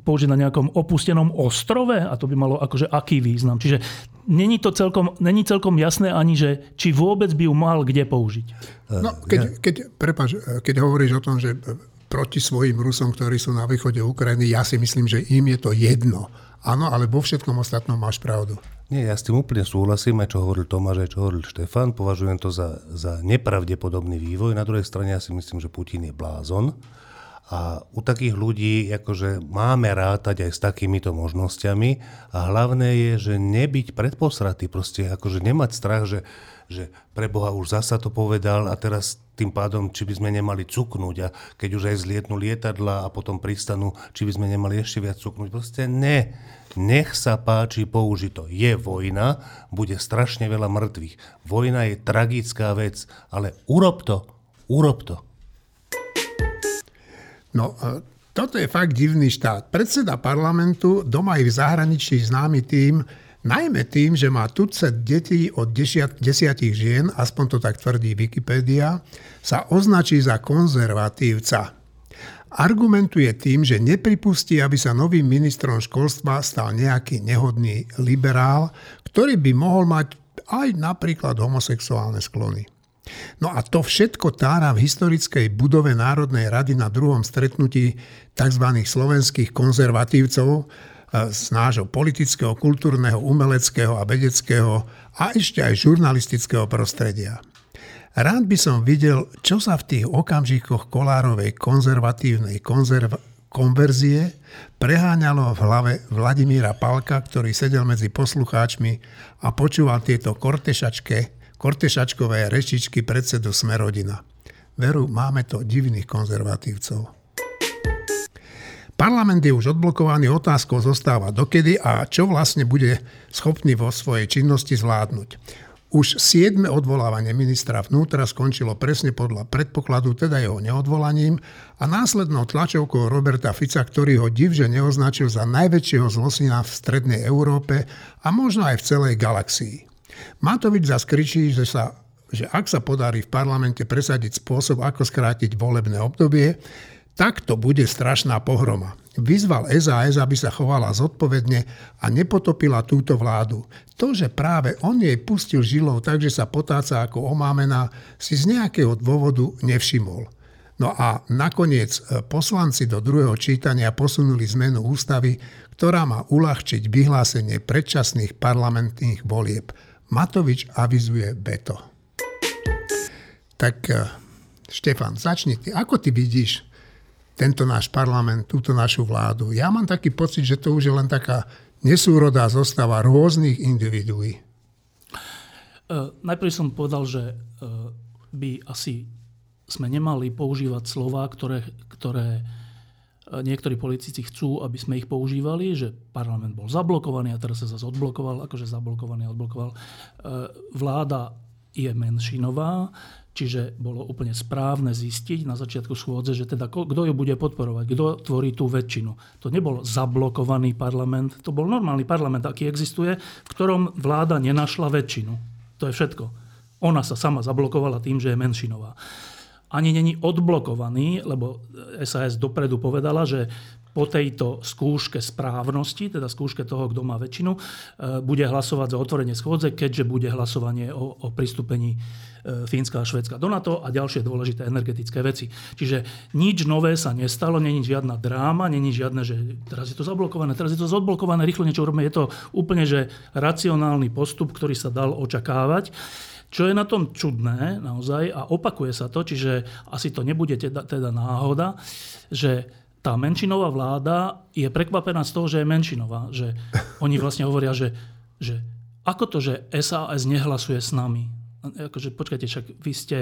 použiť na nejakom opustenom ostrove, a to by malo akože aký význam. Čiže není to celkom, není celkom jasné ani, že či vôbec by ju mal kde použiť. No, keď, keď, prepáč, keď hovoríš o tom, že proti svojim Rusom, ktorí sú na východe Ukrajiny, ja si myslím, že im je to jedno. Áno, ale vo všetkom ostatnom máš pravdu. Nie, ja s tým úplne súhlasím, aj čo hovoril Tomáš, aj čo hovoril Štefan. Považujem to za, za nepravdepodobný vývoj. Na druhej strane ja si myslím, že Putin je blázon. A u takých ľudí akože máme rátať aj s takýmito možnosťami. A hlavné je, že nebyť predposratý. Proste akože nemať strach, že že pre Boha už zasa to povedal a teraz tým pádom, či by sme nemali cuknúť, a keď už aj zlietnú lietadla a potom pristanú, či by sme nemali ešte viac cuknúť. Proste ne. Nech sa páči, použiť to. Je vojna, bude strašne veľa mŕtvych. Vojna je tragická vec, ale urob to, urob to. No, toto je fakt divný štát. Predseda parlamentu doma i v zahraničí známy tým, najmä tým, že má tucet detí od desiatich žien, aspoň to tak tvrdí Wikipédia, sa označí za konzervatívca. Argumentuje tým, že nepripustí, aby sa novým ministrom školstva stal nejaký nehodný liberál, ktorý by mohol mať aj napríklad homosexuálne sklony. No a to všetko tára v historickej budove Národnej rady na druhom stretnutí tzv. Slovenských konzervatívcov, z nášho politického, kultúrneho, umeleckého a vedeckého a ešte aj žurnalistického prostredia. Rád by som videl, čo sa v tých okamžikoch Kollárovej konzervatívnej konzerv- konverzie preháňalo v hlave Vladimíra Palka, ktorý sedel medzi poslucháčmi a počúval tieto kortešačke, kortešačkové rečičky predsedu Smerodina. Veru, máme to divných konzervatívcov. Parlament je už odblokovaný, otázkou zostáva dokedy a čo vlastne bude schopný vo svojej činnosti zvládnuť. Už siedme odvolávanie ministra vnútra skončilo presne podľa predpokladu, teda jeho neodvolaním a následnou tlačovkou Roberta Fica, ktorý ho divže neoznačil za najväčšieho zločina v strednej Európe a možno aj v celej galaxii. Matovič zas kričí, že sa, že ak sa podarí v parlamente presadiť spôsob, ako skrátiť volebné obdobie, tak to bude strašná pohroma. Vyzval es a es, aby sa chovala zodpovedne a nepotopila túto vládu. To, že práve on jej pustil žilou tak, že sa potáca ako omámená, si z nejakého dôvodu nevšimol. No a nakoniec poslanci do druhého čítania posunuli zmenu ústavy, ktorá má uľahčiť vyhlásenie predčasných parlamentných volieb. Matovič avizuje veto. Tak, Štefan, začni ty. Ako ty vidíš tento náš parlament, túto našu vládu? Ja mám taký pocit, že to už je len taká nesúrodá zostava rôznych individuí. E, najprv som povedal, že e, by asi sme nemali používať slová, ktoré, ktoré niektorí politici chcú, aby sme ich používali, že parlament bol zablokovaný a teraz sa zase odblokoval, akože zablokovaný a odblokoval. E, vláda je menšinová, Čiže bolo úplne správne zistiť na začiatku schôdze, že teda kto ju bude podporovať, kto tvorí tú väčšinu. To nebol zablokovaný parlament, to bol normálny parlament, aký existuje, v ktorom vláda nenašla väčšinu. To je všetko. Ona sa sama zablokovala tým, že je menšinová. Ani není odblokovaný, lebo es a es dopredu povedala, že po tejto skúške správnosti, teda skúške toho, kto má väčšinu, bude hlasovať za otvorenie schôdze, keďže bude hlasovanie o, o pristúpení Fínska a Švédska do NATO a ďalšie dôležité energetické veci. Čiže nič nové sa nestalo, není žiadna dráma, není žiadne, že teraz je to zablokované, teraz je to zodblokované, rýchlo niečo urobíme. Je to úplne že racionálny postup, ktorý sa dal očakávať. Čo je na tom čudné naozaj a opakuje sa to, čiže asi to nebude teda, teda náhoda, že tá menšinová vláda je prekvapená z toho, že je menšinová. Že oni vlastne hovoria, že, že ako to, že es a es nehlasuje s nami. Akože, počkajte, však vy ste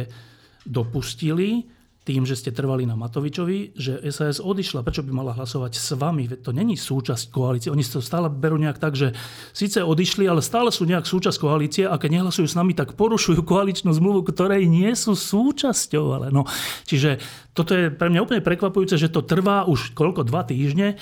dopustili tým, že ste trvali na Matovičovi, že es a es odišla, prečo by mala hlasovať s vami? Veď to není súčasť koalície. Oni to stále berú nejak tak, že síce odišli, ale stále sú nejak súčasť koalície a keď nehlasujú s nami, tak porušujú koaličnú zmluvu, ktorej nie sú súčasťou. Ale no. Čiže toto je pre mňa úplne prekvapujúce, že to trvá už koľko, dva týždne,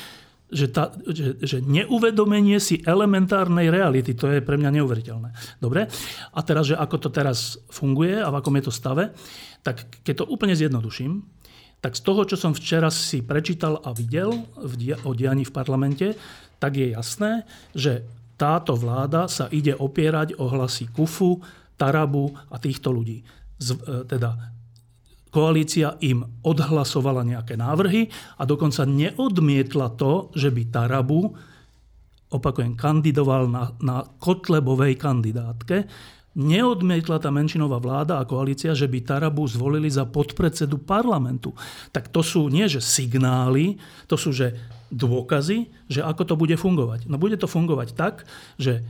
že, tá, že, že neuvedomenie si elementárnej reality, to je pre mňa neuveriteľné. Dobre? A teraz, že ako to teraz funguje a v akom je to stave, tak keď to úplne zjednoduším, tak z toho, čo som včera si prečítal a videl v dia- o dianí v parlamente, tak je jasné, že táto vláda sa ide opierať o hlasy Kufu, Tarabu a týchto ľudí. Z, teda koalícia im odhlasovala nejaké návrhy a dokonca neodmietla to, že by Tarabu, opakujem, kandidoval na, na Kotlebovej kandidátke. Neodmietla tá menšinová vláda a koalícia, že by Tarabu zvolili za podpredsedu parlamentu. Tak to sú nie že signály, to sú že dôkazy, že ako to bude fungovať. No bude to fungovať tak, že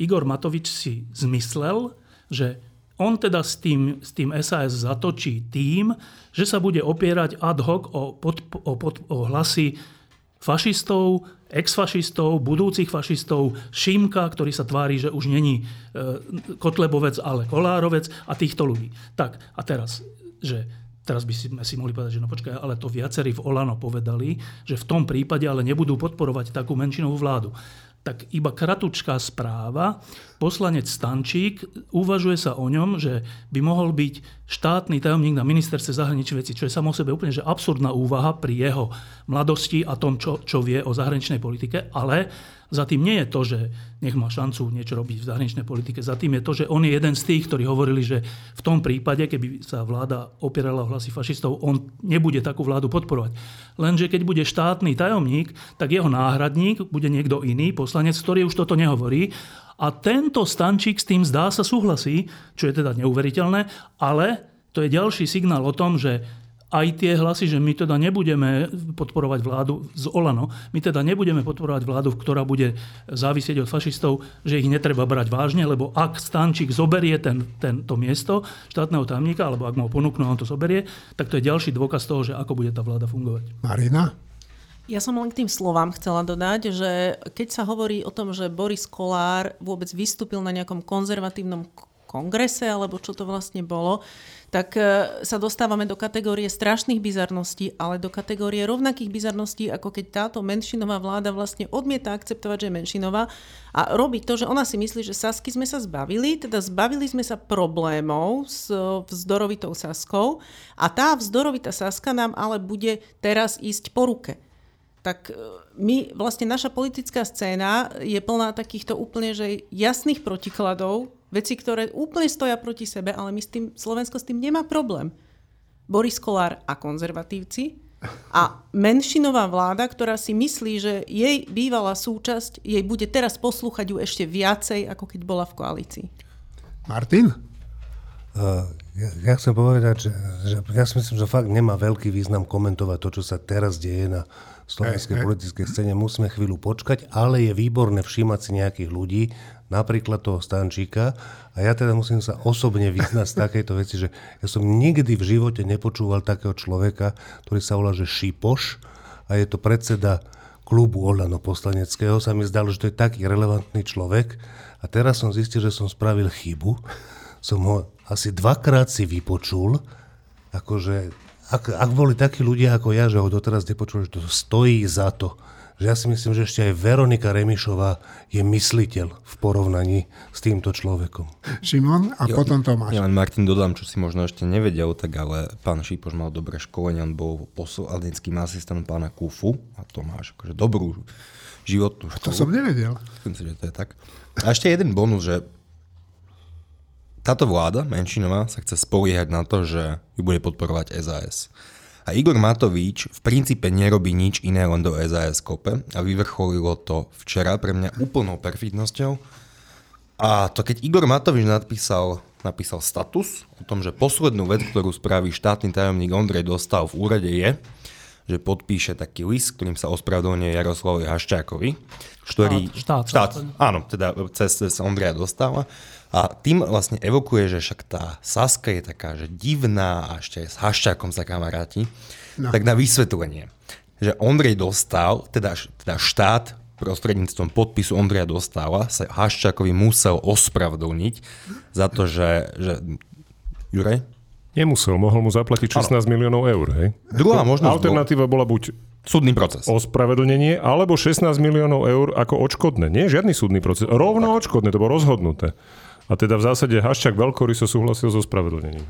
Igor Matovič si zmyslel, že on teda s tým, s tým es a es zatočí tým, že sa bude opierať ad hoc o, pod, o, pod, o hlasy fašistov, exfašistov, budúcich fašistov, Šimka, ktorý sa tvári, že už není Kotlebovec, ale Kollárovec a týchto ľudí. Tak a teraz, že teraz by sme si mohli povedať, že no počkaj, ale to viacerí v Olano povedali, že v tom prípade ale nebudú podporovať takú menšinovú vládu. Tak iba kratučká správa. Poslanec Stančík, uvažuje sa o ňom, že by mohol byť štátny tajomník na ministerstve zahraničných vecí, čo je samo o sebe úplne že absurdná úvaha pri jeho mladosti a tom, čo, čo vie o zahraničnej politike, ale za tým nie je to, že nech má šancu niečo robiť v zahraničnej politike, za tým je to, že on je jeden z tých, ktorí hovorili, že v tom prípade, keby sa vláda opierala o hlasy fašistov, on nebude takú vládu podporovať. Lenže keď bude štátny tajomník, tak jeho náhradník bude niekto iný, poslanec, ktorý už toto nehovorí. A tento Stančík s tým zdá sa súhlasí, čo je teda neuveriteľné, ale to je ďalší signál o tom, že aj tie hlasy, že my teda nebudeme podporovať vládu z Olano, my teda nebudeme podporovať vládu, ktorá bude závisieť od fašistov, že ich netreba brať vážne, lebo ak Stančík zoberie ten, ten, to miesto štátneho tajomníka, alebo ak mu ho ponúknú, on to zoberie, tak to je ďalší dôkaz toho, že ako bude tá vláda fungovať. Marina? Ja som len k tým slovám chcela dodať, že keď sa hovorí o tom, že Boris Kollár vôbec vystúpil na nejakom konzervatívnom kongrese, alebo čo to vlastne bolo, tak sa dostávame do kategórie strašných bizarností, ale do kategórie rovnakých bizarností, ako keď táto menšinová vláda vlastne odmieta akceptovať, že je menšinová a robí to, že ona si myslí, že Sasky sme sa zbavili, teda zbavili sme sa problémov s vzdorovitou Saskou a tá vzdorovitá Saska nám ale bude teraz ísť po ruke. Tak my, vlastne naša politická scéna je plná takýchto úplne že jasných protikladov, veci, ktoré úplne stoja proti sebe, ale my s tým, Slovensko s tým nemá problém. Boris Kollár a konzervatívci a menšinová vláda, ktorá si myslí, že jej bývalá súčasť, jej bude teraz poslúchať ju ešte viacej, ako keď bola v koalícii. Martin? Uh, ja, ja chcem povedať, že, že ja si myslím, že fakt nemá veľký význam komentovať to, čo sa teraz deje na slovenskej politickej scéne, musíme chvíľu počkať, ale je výborné všímať si nejakých ľudí, napríklad toho Stančíka. A ja teda musím sa osobne vyznať z takejto veci, že ja som nikdy v živote nepočúval takého človeka, ktorý sa volá, že Šipoš, a je to predseda klubu Olano poslaneckého. Sa mi zdalo, že to je taký relevantný človek. A teraz som zistil, že som spravil chybu, som ho asi dvakrát si vypočul, akože ak, ak boli takí ľudia ako ja, že ho doteraz nepočuli, že to stojí za to. Že ja si myslím, že ešte aj Veronika Remišová je mysliteľ v porovnaní s týmto človekom. Šimon a jo, potom Tomáš. Ja len Martin dodám, čo si možno ešte nevedel, tak ale pán Šípoš mal dobré školenie, on bol poslaneckým asistentom pána Kufu a Tomáš akože dobrú životnú školu. To som nevedel. Myslím si, že to je tak. A ešte jeden bonus, že táto vláda menšinová sa chce spoliehať na to, že ju bude podporovať es a es. A Igor Matovič v princípe nerobí nič iné, len do es a es kope a vyvrcholilo to včera pre mňa úplnou perfidnosťou. A to keď Igor Matovič napísal, napísal status o tom, že poslednú vec, ktorú spraví štátny tajomník Ondrej Dostál v úrade je, že podpíše taký list, ktorým sa ospravedlňuje Jaroslavovi Haščákovi, ktorý štát, štát, štát, áno, teda cez, cez Ondreja Dostála. A tým vlastne evokuje, že však tá Saska je taká, že divná a ešte s Haščákom sa kamaráti. No. Tak na vysvetlenie, že Ondrej Dostál, teda, teda štát prostredníctvom podpisu Ondreja Dostála sa Haščákovi musel ospravedlniť za to, že... že... Juraj? Nemusel, mohol mu zaplatiť šestnásť ano. Miliónov eur, hej? Druhá možnosť alternatíva bola buď súdny proces. Ospravedlnenie, alebo šestnásť miliónov eur ako odškodné. Nie, žiadny súdny proces. Rovno odškodné, to bolo rozhodnuté. A teda v zásade Haščák veľkoryso súhlasil so spravedlnením.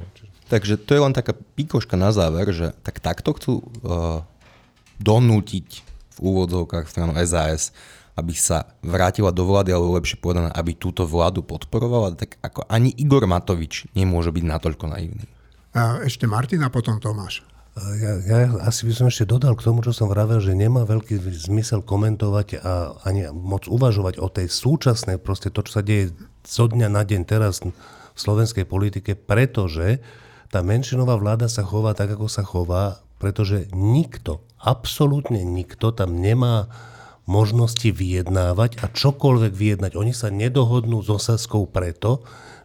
Takže to je len taká pikoška na záver, že tak takto chcú uh, donútiť v úvodzovkách stranu es a es, aby sa vrátila do vlády, alebo lepšie povedané, aby túto vládu podporovala, tak ako ani Igor Matovič nemôže byť natoľko naivný. A ešte Martin a potom Tomáš. Ja, ja asi by som ešte dodal k tomu, čo som vravel, že nemá veľký zmysel komentovať a ani moc uvažovať o tej súčasnej, proste to, čo sa deje zo dňa na deň teraz v slovenskej politike, pretože tá menšinová vláda sa chová tak, ako sa chová, pretože nikto, absolútne nikto tam nemá možnosti vyjednávať a čokoľvek vyjednať. Oni sa nedohodnú so Saskou preto,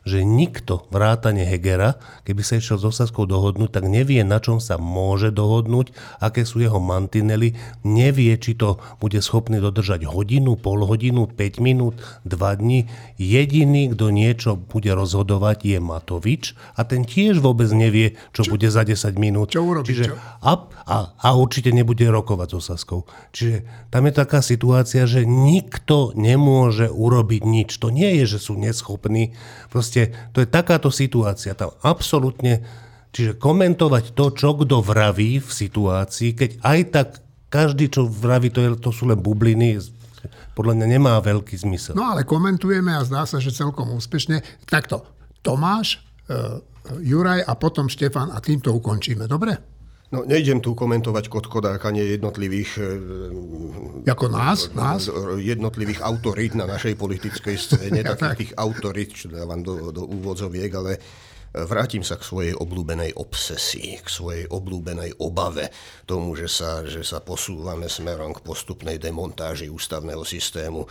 že nikto, vrátane Hegera, keby sa išiel s Osaskou dohodnúť, tak nevie, na čom sa môže dohodnúť, aké sú jeho mantinely, nevie, či to bude schopný dodržať hodinu, pol hodinu, päť minút, dva dni. Jediný, kto niečo bude rozhodovať, je Matovič a ten tiež vôbec nevie, čo, čo bude za desať minút. Čo urobí, Čiže, čo? A, a, a určite nebude rokovať s Osaskou. Čiže tam je taká situácia, že nikto nemôže urobiť nič. To nie je, že sú neschopní. Proste to je takáto situácia. Tam absolútne, čiže komentovať to, čo kto vraví v situácii, keď aj tak každý, čo vraví, to, je, to sú len bubliny, podľa mňa nemá veľký zmysel. No ale komentujeme a zdá sa, že celkom úspešne. Takto, Tomáš, uh, Juraj a potom Štefan a týmto ukončíme, dobre? No, nejdem tu komentovať kotkodákanie jednotlivých... Jako nás? nás? Jednotlivých autorít na našej politickej scéne, tak, takých autorít, čo dávam do, do úvodzoviek, ale vrátim sa k svojej obľúbenej obsesii, k svojej obľúbenej obave tomu, že sa, že sa posúvame smerom k postupnej demontáži ústavného systému,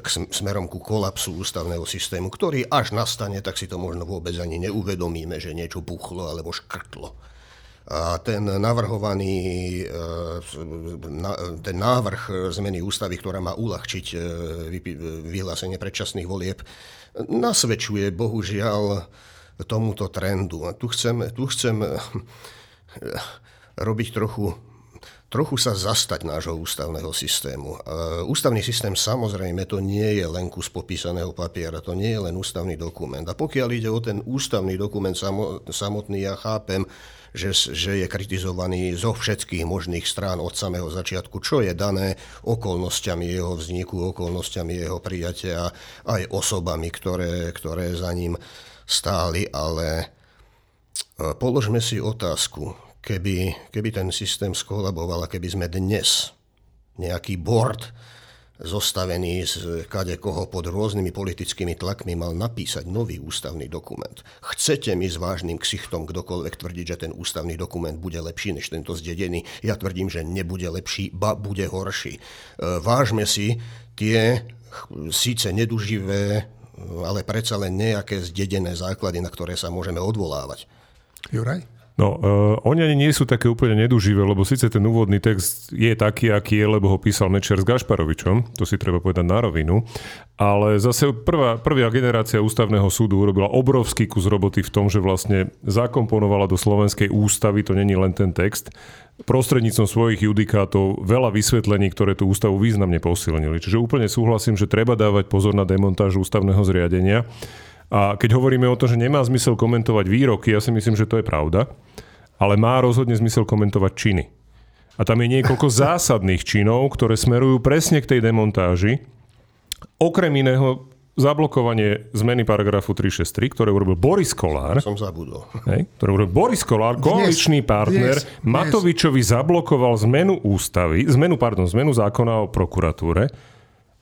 k smerom ku kolapsu ústavného systému, ktorý až nastane, tak si to možno vôbec ani neuvedomíme, že niečo buchlo alebo škrtlo. A ten navrhovaný ten návrh zmeny ústavy, ktorá má uľahčiť vyhlásenie predčasných volieb, nasvedčuje bohužiaľ tomuto trendu. A tu chcem, tu chcem robiť trochu, trochu sa zastať nášho ústavného systému. Ústavný systém samozrejme to nie je len kus popísaného papiera, to nie je len ústavný dokument. A pokiaľ ide o ten ústavný dokument samotný, ja chápem, Že, že je kritizovaný zo všetkých možných strán od samého začiatku, čo je dané okolnostiami jeho vzniku, okolnostiami jeho prijatia, aj osobami, ktoré, ktoré za ním stáli. Ale položme si otázku, keby, keby ten systém skolaboval a keby sme dnes nejaký board zostavený z kadekoho pod rôznymi politickými tlakmi mal napísať nový ústavný dokument. Chcete mi s vážnym ksichtom kdokoľvek tvrdiť, že ten ústavný dokument bude lepší než tento zdedený? Ja tvrdím, že nebude lepší, ba bude horší. Vážme si tie síce neduživé, ale predsa len nejaké zdedené základy, na ktoré sa môžeme odvolávať. Juraj? No, uh, oni ani nie sú také úplne neduživé, lebo síce ten úvodný text je taký, aký je, lebo ho písal Mečiar s Gašparovičom, to si treba povedať na rovinu, ale zase prvá, prvá generácia ústavného súdu urobila obrovský kus roboty v tom, že vlastne zakomponovala do slovenskej ústavy, to není len ten text, prostredníctvom svojich judikátov veľa vysvetlení, ktoré tú ústavu významne posilnili. Čiže úplne súhlasím, že treba dávať pozor na demontáž ústavného zriadenia. A keď hovoríme o tom, že nemá zmysel komentovať výroky, ja si myslím, že to je pravda, ale má rozhodne zmysel komentovať činy. A tam je niekoľko zásadných činov, ktoré smerujú presne k tej demontáži. Okrem iného zablokovanie zmeny paragrafu tri šesť tri, ktoré urobil Boris Kollár. Som zabudol. Hej, ktoré urobil Boris Kollár, koaličný partner, dnes, dnes. Matovičovi zablokoval zmenu ústavy, zmenu, pardon, zmenu zákona o prokuratúre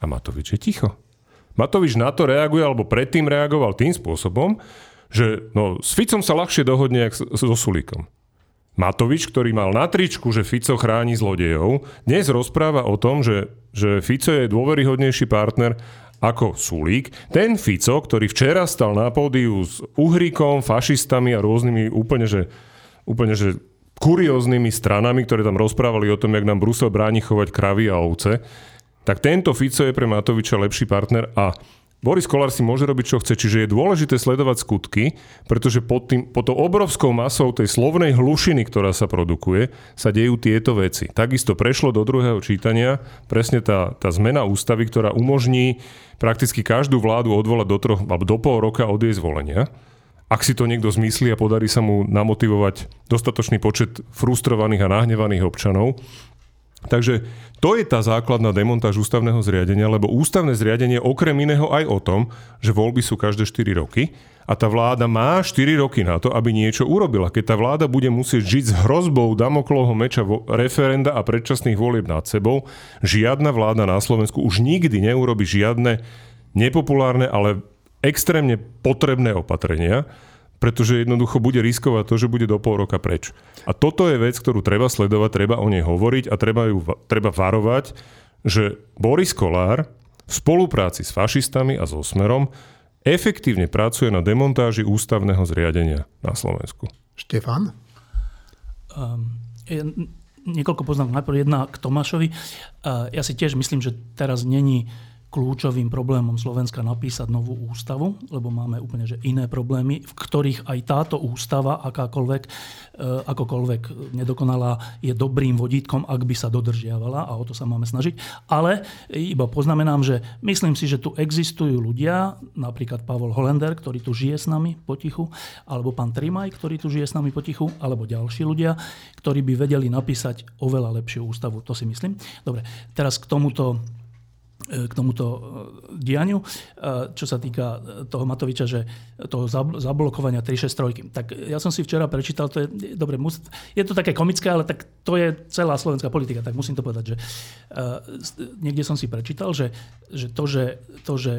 a Matovič je ticho. Matovič na to reaguje, alebo predtým reagoval tým spôsobom, že no, s Ficom sa ľahšie dohodne, jak so Sulíkom. Matovič, ktorý mal na tričku, že Fico chráni zlodejov, dnes rozpráva o tom, že, že Fico je dôveryhodnejší partner ako Sulík. Ten Fico, ktorý včera stal na pódiu s Uhríkom, fašistami a rôznymi úplne, že... Úplne, že kurióznymi stranami, ktoré tam rozprávali o tom, jak nám Brusel bráni chovať kravy a ovce, tak tento Fico je pre Matoviča lepší partner a Boris Kollár si môže robiť, čo chce. Čiže je dôležité sledovať skutky, pretože pod, tým, pod tou obrovskou masou tej slovnej hlušiny, ktorá sa produkuje, sa dejú tieto veci. Takisto prešlo do druhého čítania presne tá, tá zmena ústavy, ktorá umožní prakticky každú vládu odvolať do troch, alebo do pol roka od jej zvolenia. Ak si to niekto zmyslí a podarí sa mu namotivovať dostatočný počet frustrovaných a nahnevaných občanov. Takže to je tá základná demontáž ústavného zriadenia, lebo ústavné zriadenie okrem iného aj o tom, že voľby sú každé štyri roky a tá vláda má štyri roky na to, aby niečo urobila. Keď tá vláda bude musieť žiť s hrozbou Damoklovho meča referenda a predčasných volieb nad sebou, žiadna vláda na Slovensku už nikdy neurobi žiadne nepopulárne, ale extrémne potrebné opatrenia, pretože jednoducho bude riskovať to, že bude do pol roka preč. A toto je vec, ktorú treba sledovať, treba o nej hovoriť a treba ju treba varovať, že Boris Kollár v spolupráci s fašistami a so Smerom efektívne pracuje na demontáži ústavného zriadenia na Slovensku. Štefan? Um, je, niekoľko poznámok. Najprv jedna k Tomášovi. Uh, ja si tiež myslím, že teraz není kľúčovým problémom Slovenska napísať novú ústavu, lebo máme úplne že iné problémy, v ktorých aj táto ústava, akákoľvek, akokoľvek nedokonalá, je dobrým vodítkom, ak by sa dodržiavala a o to sa máme snažiť. Ale iba poznamenám, že myslím si, že tu existujú ľudia, napríklad Pavol Holender, ktorý tu žije s nami potichu, alebo pán Trimaj, ktorý tu žije s nami potichu, alebo ďalší ľudia, ktorí by vedeli napísať oveľa lepšiu ústavu. To si myslím. Dobre, teraz k tomuto k tomuto dianiu, čo sa týka toho Matoviča, že toho zablokovania tri šesť tri. Tak ja som si včera prečítal, to je, dobre, mus, je to také komické, ale tak to je celá slovenská politika, tak musím to povedať, že uh, niekde som si prečítal, že, že, to, že to, že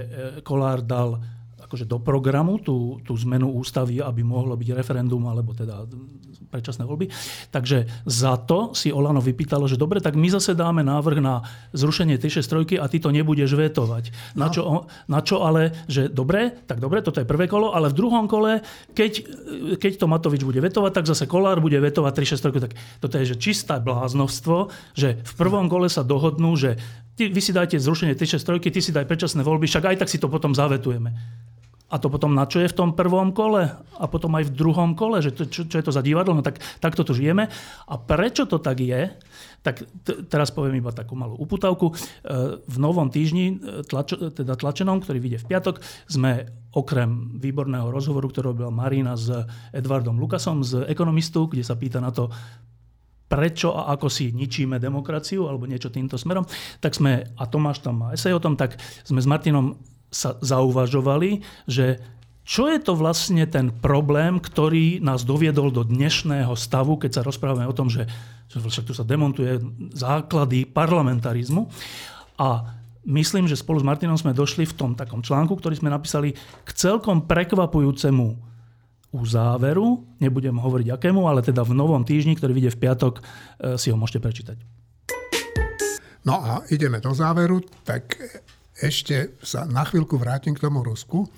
Kollár dal akože do programu tú, tú zmenu ústavy, aby mohlo byť referendum, alebo teda predčasné voľby. Takže za to si Olano vypýtalo, že dobre, tak my zase dáme návrh na zrušenie tri šesť tri a ty to nebudeš vetovať. No. Na, čo, na čo ale, že dobre, tak dobre, toto je prvé kolo, ale v druhom kole, keď, keď to Matovič bude vetovať, tak zase Kollár bude vetovať tri šesť tri. Tak toto je že čisté bláznovstvo, že v prvom kole sa dohodnú, že ty, vy si dáte zrušenie tri šesť tri, ty si daj predčasné voľby, však aj tak si to potom zavetujeme. A to potom na čo je v tom prvom kole a potom aj v druhom kole, že to, čo, čo je to za divadlo, no tak, tak to tu žijeme. A prečo to tak je, tak t- teraz poviem iba takú malú uputavku. E, v novom týždni, tlač- teda tlačenom, ktorý vyjde v piatok, sme okrem výborného rozhovoru, ktorý robila Marina s Edwardom Lucasom, z Ekonomistu, kde sa pýta na to, prečo a ako si ničíme demokraciu alebo niečo týmto smerom, tak sme, a Tomáš tam má esej o tom, tak sme s Martinom sa zauvažovali, že čo je to vlastne ten problém, ktorý nás doviedol do dnešného stavu, keď sa rozprávame o tom, že, že však tu sa demontuje základy parlamentarizmu. A myslím, že spolu s Martinom sme došli v tom takom článku, ktorý sme napísali k celkom prekvapujúcemu uzáveru, nebudem hovoriť akému, ale teda v novom týždni, ktorý vyjde v piatok, si ho môžete prečítať. No a ideme do záveru, tak ešte sa na chvíľku vrátim k tomu Rusku.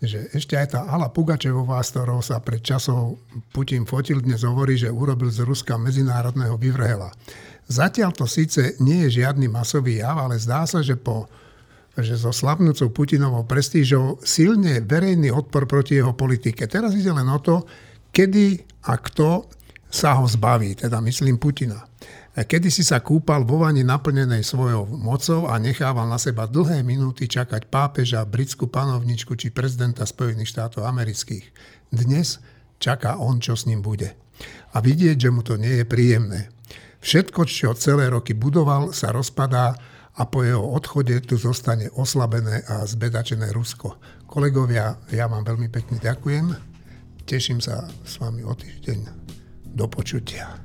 že ešte aj tá Alla Pugačevová, s ktorou sa pred časov Putin fotil, dnes hovorí, že urobil z Ruska medzinárodného vyvrhela. Zatiaľ to síce nie je žiadny masový jav, ale zdá sa, že, po, že so slabnúcou Putinovou prestížou silne verejný odpor proti jeho politike. Teraz ide len o to, kedy a kto sa ho zbaví, teda myslím Putina. Kedysi sa kúpal vo vani naplnenej svojou mocou a nechával na seba dlhé minúty čakať pápeža, britskú panovničku či prezidenta Spojených štátov amerických. Dnes čaká on, čo s ním bude. A vidieť, že mu to nie je príjemné. Všetko, čo celé roky budoval, sa rozpadá a po jeho odchode tu zostane oslabené a zbedačené Rusko. Kolegovia, ja vám veľmi pekne ďakujem. Teším sa s vami o týždeň. Do počutia.